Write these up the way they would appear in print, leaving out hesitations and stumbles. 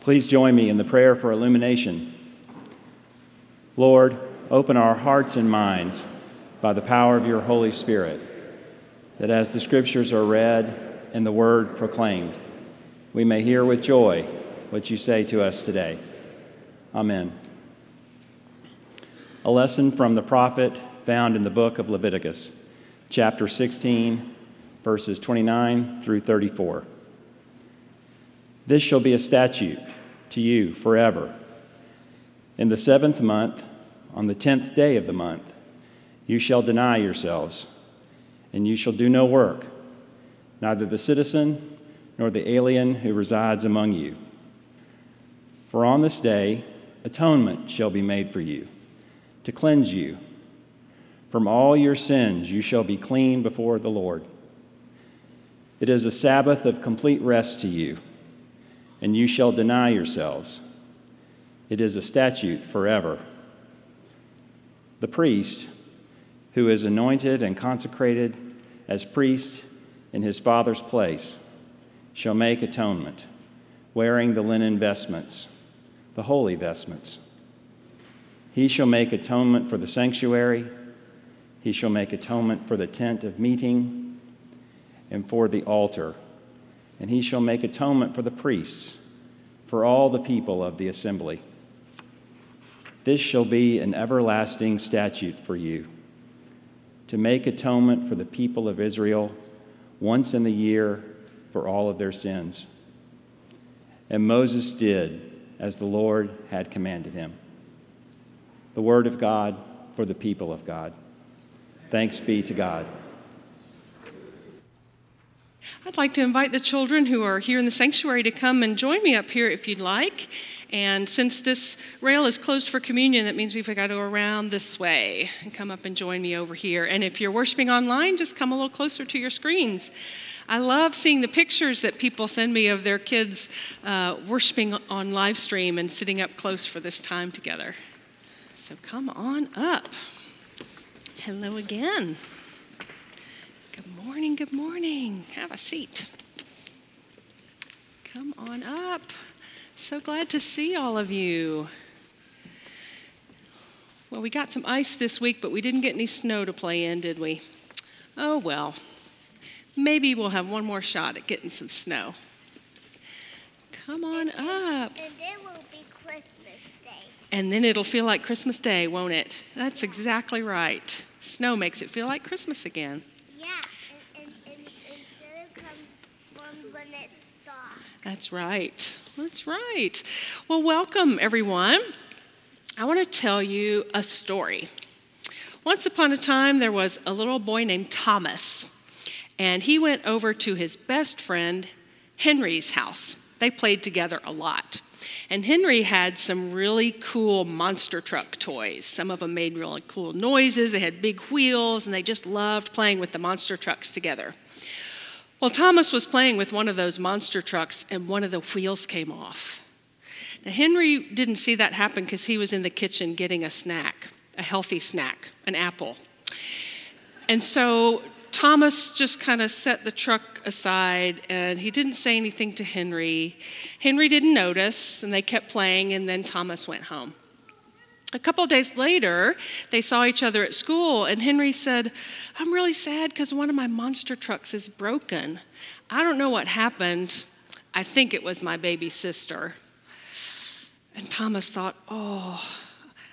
Please join me in the prayer for illumination. Lord, open our hearts and minds by the power of your Holy Spirit, that as the Scriptures are read and the Word proclaimed, we may hear with joy what you say to us today. Amen. A lesson from the prophet found in the book of Leviticus, chapter 16, verses 29 through 34. This shall be a statute to you forever. In the 7th month, on the 10th day of the month, you shall deny yourselves, and you shall do no work, neither the citizen nor the alien who resides among you. For on this day, atonement shall be made for you, to cleanse you. From all your sins you shall be clean before the Lord. It is a Sabbath of complete rest to you, and you shall deny yourselves. It is a statute forever. The priest, who is anointed and consecrated as priest in his father's place, shall make atonement, wearing the linen vestments, the holy vestments. He shall make atonement for the sanctuary. He shall make atonement for the tent of meeting and for the altar. And he shall make atonement for the priests, for all the people of the assembly. This shall be an everlasting statute for you, to make atonement for the people of Israel once in the year for all of their sins. And Moses did as the Lord had commanded him. The word of God for the people of God. Thanks be to God. I'd like to invite the children who are here in the sanctuary to come and join me up here if you'd like. And since this rail is closed for communion, that means we've got to go around this way and come up and join me over here. And if you're worshiping online, just come a little closer to your screens. I love seeing the pictures that people send me of their kids worshiping on live stream and sitting up close for this time together. So come on up. Hello again. Morning, good morning. Have a seat. Come on up. So glad to see all of you. Well, we got some ice this week, but we didn't get any snow to play in, did we? Oh, well. Maybe we'll have one more shot at getting some snow. Come on up. And then we'll be Christmas Day. And then it'll feel like Christmas Day, won't it? That's exactly right. Snow makes it feel like Christmas again. That's right. That's right. Well, welcome, everyone. I want to tell you a story. Once upon a time, there was a little boy named Thomas, and he went over to his best friend, Henry's house. They played together a lot. And Henry had some really cool monster truck toys. Some of them made really cool noises. They had big wheels, and they just loved playing with the monster trucks together. Well, Thomas was playing with one of those monster trucks, and one of the wheels came off. Now, Henry didn't see that happen because he was in the kitchen getting a snack, a healthy snack, an apple. And so Thomas just kind of set the truck aside, and he didn't say anything to Henry. Henry didn't notice, and they kept playing, and then Thomas went home. A couple of days later, they saw each other at school, and Henry said, "I'm really sad because one of my monster trucks is broken. I don't know what happened. I think it was my baby sister." And Thomas thought, "Oh,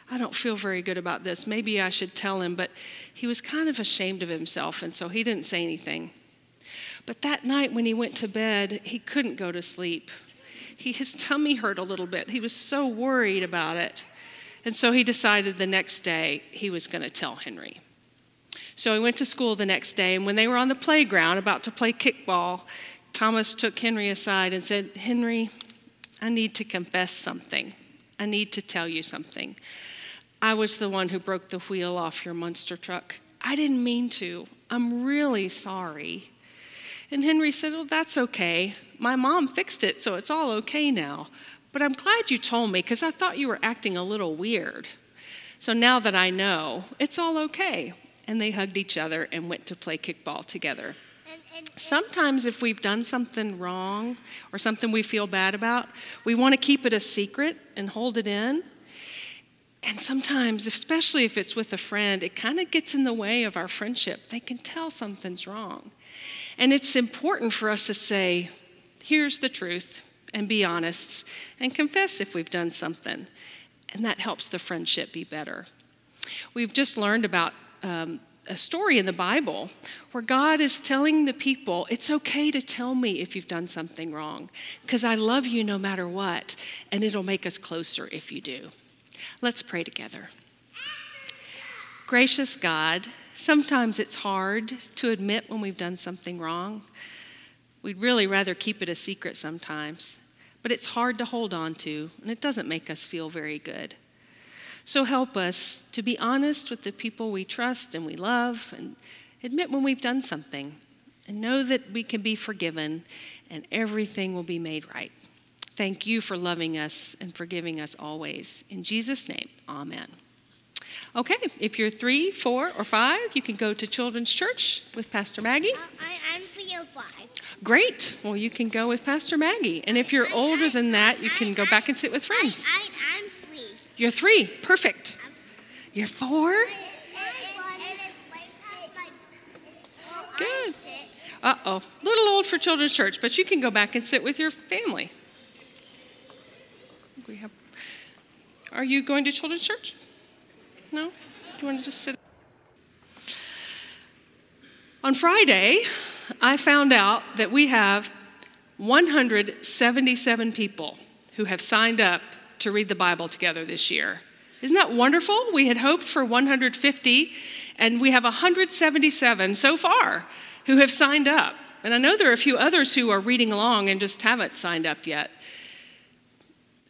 I don't feel very good about this. Maybe I should tell him," but he was kind of ashamed of himself, and so he didn't say anything. But that night when he went to bed, he couldn't go to sleep. His tummy hurt a little bit. He was so worried about it. And so he decided the next day he was going to tell Henry. So he went to school the next day, and when they were on the playground about to play kickball, Thomas took Henry aside and said, "Henry, I need to confess something. I need to tell you something. I was the one who broke the wheel off your monster truck. I didn't mean to. I'm really sorry." And Henry said, "Well, that's okay. My mom fixed it, so it's all okay now. But I'm glad you told me because I thought you were acting a little weird. So now that I know, it's all okay." And they hugged each other and went to play kickball together. Sometimes if we've done something wrong or something we feel bad about, we want to keep it a secret and hold it in. And sometimes, especially if it's with a friend, it kind of gets in the way of our friendship. They can tell something's wrong. And it's important for us to say, here's the truth, and be honest, and confess if we've done something. And that helps the friendship be better. We've just learned about a story in the Bible where God is telling the people, it's okay to tell me if you've done something wrong, because I love you no matter what, and it'll make us closer if you do. Let's pray together. Gracious God, sometimes it's hard to admit when we've done something wrong. We'd really rather keep it a secret sometimes, but it's hard to hold on to, and it doesn't make us feel very good. So help us to be honest with the people we trust and we love, and admit when we've done something, and know that we can be forgiven and everything will be made right. Thank you for loving us and forgiving us always. In Jesus' name, amen. Okay, if you're 3, 4, or 5, you can go to Children's Church with Pastor Maggie. I'm 3 or 5. Great. Well, you can go with Pastor Maggie. And if you're older than that, you can go back and sit with friends. I'm 3. You're 3. Perfect. You're 4. Good. Uh-oh. A little old for Children's Church, but you can go back and sit with your family. Are you going to Children's Church? No? Do you want to just sit? On Friday, I found out that we have 177 people who have signed up to read the Bible together this year. Isn't that wonderful? We had hoped for 150, and we have 177 so far who have signed up. And I know there are a few others who are reading along and just haven't signed up yet.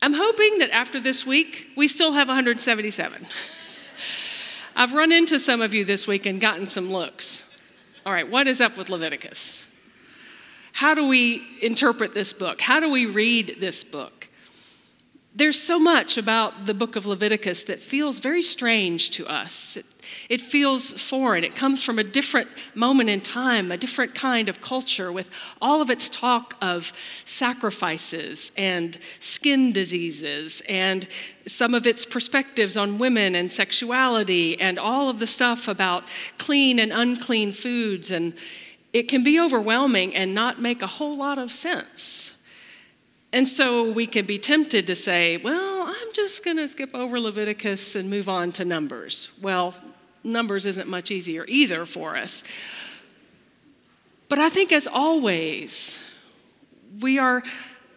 I'm hoping that after this week, we still have 177. I've run into some of you this week and gotten some looks. All right, what is up with Leviticus? How do we interpret this book? How do we read this book? There's so much about the book of Leviticus that feels very strange to us. It feels foreign. It comes from a different moment in time, a different kind of culture with all of its talk of sacrifices and skin diseases and some of its perspectives on women and sexuality and all of the stuff about clean and unclean foods. And it can be overwhelming and not make a whole lot of sense. And so we can be tempted to say, well, I'm just going to skip over Leviticus and move on to Numbers. Well, Numbers isn't much easier either for us. But I think, as always, we are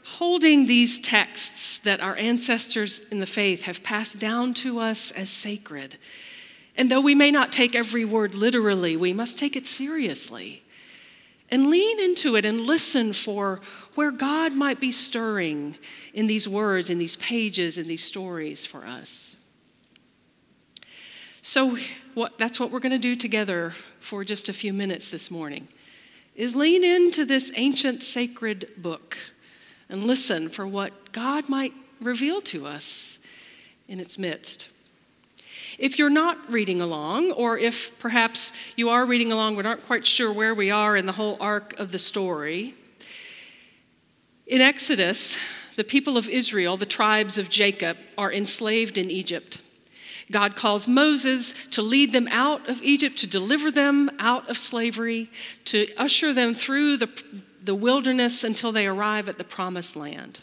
holding these texts that our ancestors in the faith have passed down to us as sacred. And though we may not take every word literally, we must take it seriously. And lean into it and listen for where God might be stirring in these words, in these pages, in these stories for us. So that's what we're going to do together for just a few minutes this morning, is lean into this ancient sacred book and listen for what God might reveal to us in its midst. If you're not reading along, or if perhaps you are reading along but aren't quite sure where we are in the whole arc of the story, in Exodus, the people of Israel, the tribes of Jacob, are enslaved in Egypt. God calls Moses to lead them out of Egypt, to deliver them out of slavery, to usher them through the wilderness until they arrive at the Promised Land.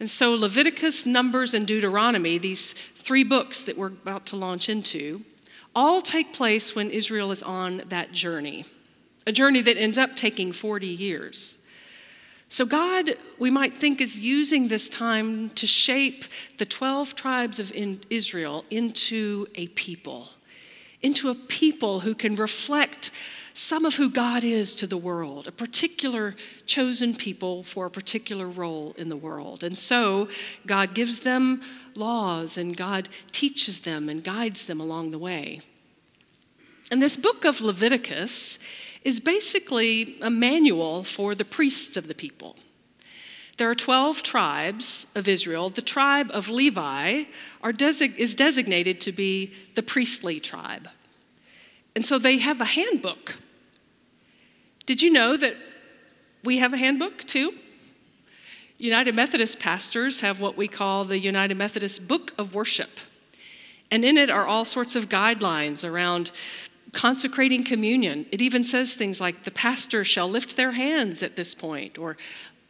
And so Leviticus, Numbers, and Deuteronomy, these 3 books that we're about to launch into, all take place when Israel is on that journey, a journey that ends up taking 40 years. So God, we might think, is using this time to shape the 12 tribes of Israel into a people who can reflect some of who God is to the world, a particular chosen people for a particular role in the world. And so God gives them laws, and God teaches them and guides them along the way. And this book of Leviticus is basically a manual for the priests of the people. There are 12 tribes of Israel. The tribe of Levi is designated to be the priestly tribe. And so they have a handbook. Did you know that we have a handbook too? United Methodist pastors have what we call the United Methodist Book of Worship. And in it are all sorts of guidelines around consecrating communion. It even says things like the pastor shall lift their hands at this point or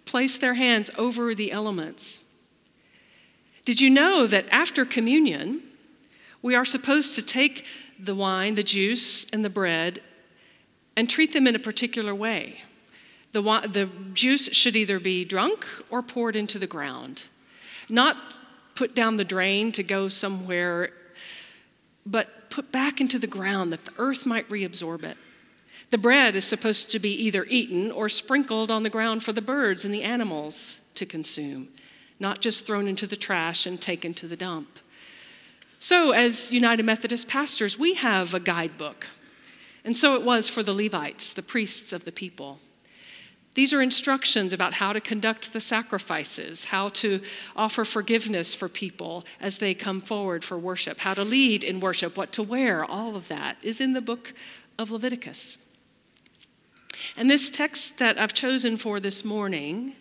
place their hands over the elements. Did you know that after communion, we are supposed to take the wine, the juice, and the bread and treat them in a particular way? The juice should either be drunk or poured into the ground, not put down the drain to go somewhere, but put back into the ground that the earth might reabsorb it. The bread is supposed to be either eaten or sprinkled on the ground for the birds and the animals to consume, not just thrown into the trash and taken to the dump. So as United Methodist pastors, we have a guidebook. And so it was for the Levites, the priests of the people. These are instructions about how to conduct the sacrifices, how to offer forgiveness for people as they come forward for worship, how to lead in worship, what to wear, all of that is in the book of Leviticus. And this text that I've chosen for this morning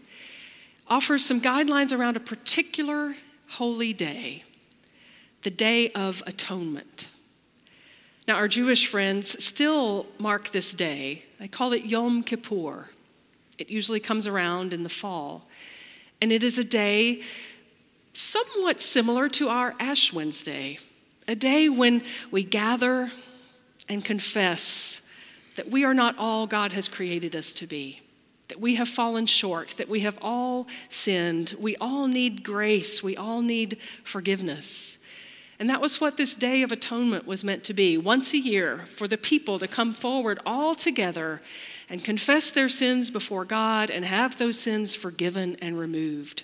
offers some guidelines around a particular holy day, the Day of Atonement. Now, our Jewish friends still mark this day. They call it Yom Kippur. It usually comes around in the fall. And it is a day somewhat similar to our Ash Wednesday, a day when we gather and confess that we are not all God has created us to be, that we have fallen short, that we have all sinned. We all need grace. We all need forgiveness. And that was what this Day of Atonement was meant to be, once a year for the people to come forward all together and confess their sins before God and have those sins forgiven and removed.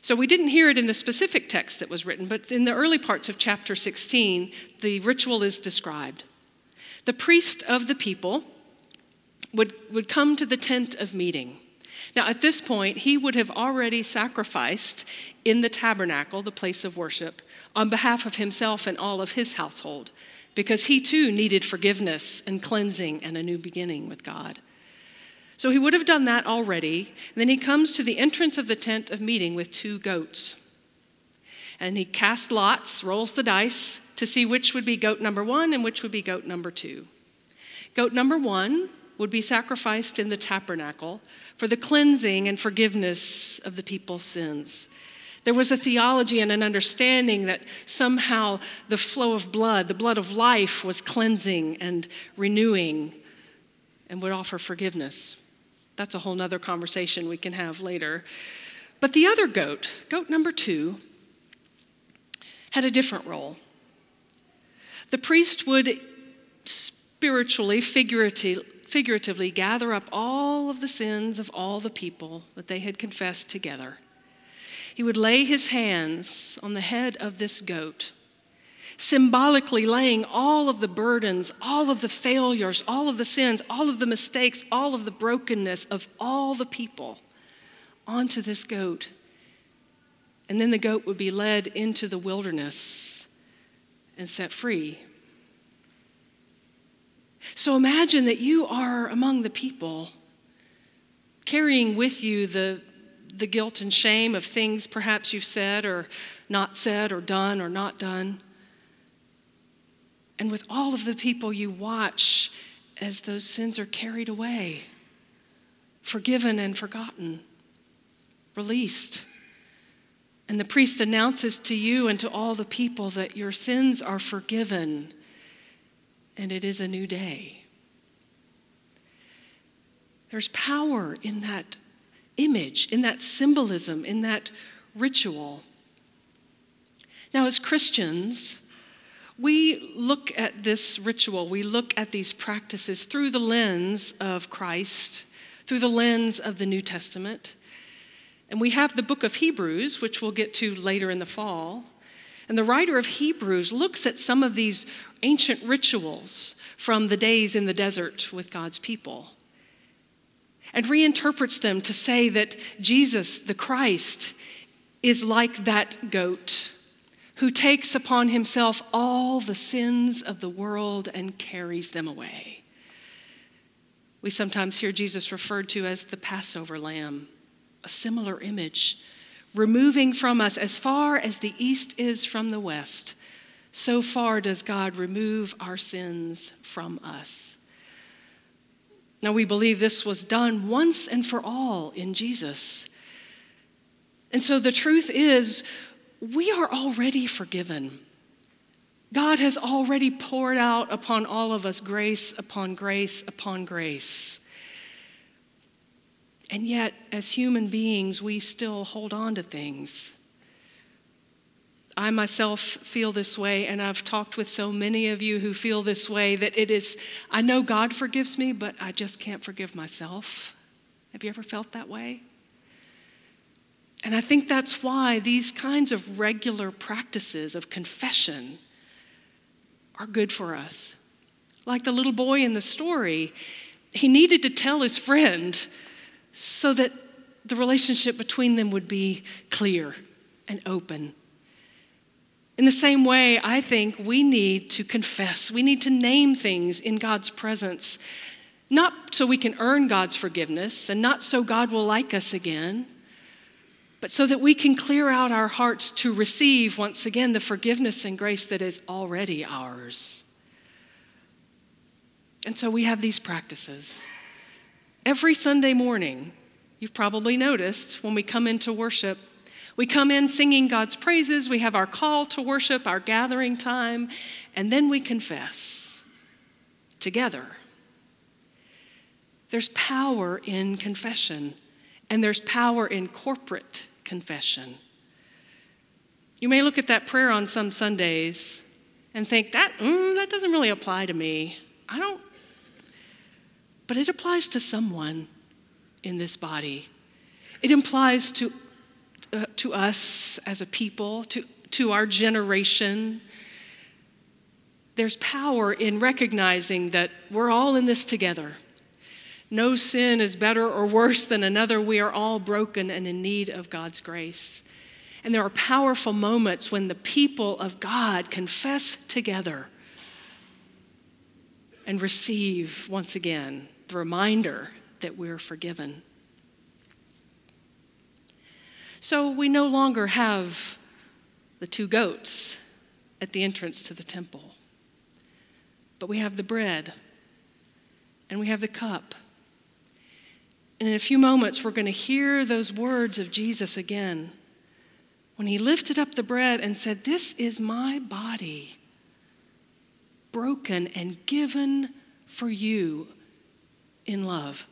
So we didn't hear it in the specific text that was written, but in the early parts of chapter 16, the ritual is described. The priest of the people would come to the tent of meeting. Now, at this point, he would have already sacrificed in the tabernacle, the place of worship, on behalf of himself and all of his household, because he too needed forgiveness and cleansing and a new beginning with God. So he would have done that already. And then he comes to the entrance of the tent of meeting with 2 goats. And he casts lots, rolls the dice, to see which would be goat number 1 and which would be goat number 2. Goat number 1 would be sacrificed in the tabernacle for the cleansing and forgiveness of the people's sins. There was a theology and an understanding that somehow the flow of blood, the blood of life, was cleansing and renewing and would offer forgiveness. That's a whole other conversation we can have later. But the other goat, goat number 2, had a different role. The priest would spiritually, figuratively gather up all of the sins of all the people that they had confessed together. He would lay his hands on the head of this goat, symbolically laying all of the burdens, all of the failures, all of the sins, all of the mistakes, all of the brokenness of all the people onto this goat. And then the goat would be led into the wilderness and set free. So imagine that you are among the people, carrying with you the guilt and shame of things perhaps you've said or done or not done. And with all of the people you watch as those sins are carried away, forgiven and forgotten, released. And the priest announces to you and to all the people that your sins are forgiven and it is a new day. There's power in that image, in that symbolism, in that ritual. Now, as Christians, we look at this ritual, we look at these practices through the lens of Christ, through the lens of the New Testament. And we have the book of Hebrews, which we'll get to later in the fall. And the writer of Hebrews looks at some of these ancient rituals from the days in the desert with God's people and reinterprets them to say that Jesus, the Christ, is like that goat who takes upon himself all the sins of the world and carries them away. We sometimes hear Jesus referred to as the Passover lamb, a similar image, removing from us as far as the east is from the west, so far does God remove our sins from us. Now, we believe this was done once and for all in Jesus. And so the truth is, we are already forgiven. God has already poured out upon all of us grace upon grace upon grace. And yet, as human beings, we still hold on to things. I myself feel this way, and I've talked with so many of you who feel this way, that it is, I know God forgives me, but I just can't forgive myself. Have you ever felt that way? And I think that's why these kinds of regular practices of confession are good for us. Like the little boy in the story, he needed to tell his friend so that the relationship between them would be clear and open. In the same way, I think we need to confess. We need to name things in God's presence, not so we can earn God's forgiveness and not so God will like us again, but so that we can clear out our hearts to receive, once again, the forgiveness and grace that is already ours. And so we have these practices. Every Sunday morning, you've probably noticed, when we come into worship, we come in singing God's praises, we have our call to worship, our gathering time, and then we confess together. There's power in confession, and there's power in corporate confession. You may look at that prayer on some Sundays and think, that doesn't really apply to me. But it applies to someone in this body. It applies to us as a people, to our generation. There's power in recognizing that we're all in this together. No sin is better or worse than another. We are all broken and in need of God's grace. And there are powerful moments when the people of God confess together and receive, once again, the reminder that we're forgiven. So we no longer have the 2 goats at the entrance to the temple, but we have the bread and we have the cup. And in a few moments, we're going to hear those words of Jesus again. When he lifted up the bread and said, "This is my body, broken and given for you in love.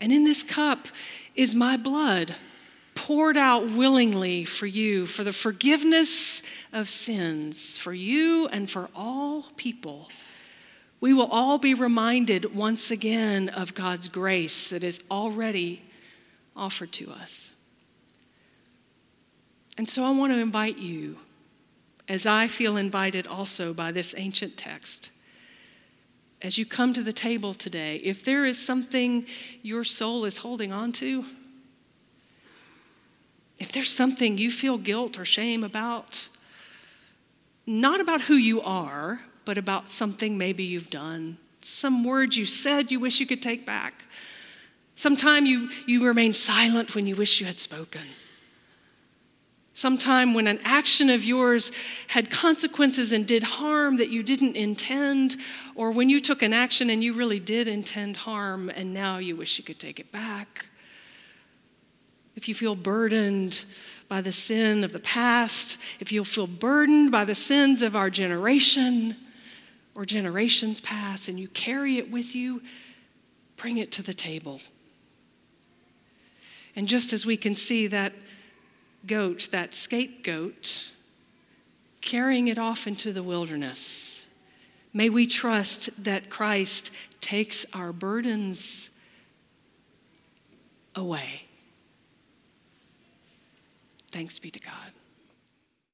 And in this cup is my blood poured out willingly for you, for the forgiveness of sins, for you and for all people." We will all be reminded once again of God's grace that is already offered to us. And so I want to invite you, as I feel invited also by this ancient text, as you come to the table today, if there is something your soul is holding on to, if there's something you feel guilt or shame about, not about who you are, but about something maybe you've done, some word you said you wish you could take back. Sometime you remain silent when you wish you had spoken. Sometime when an action of yours had consequences and did harm that you didn't intend, or when you took an action and you really did intend harm and now you wish you could take it back. If you feel burdened by the sin of the past, if you feel burdened by the sins of our generation, or generations pass, and you carry it with you, bring it to the table. And just as we can see that goat, that scapegoat, carrying it off into the wilderness, may we trust that Christ takes our burdens away. Thanks be to God.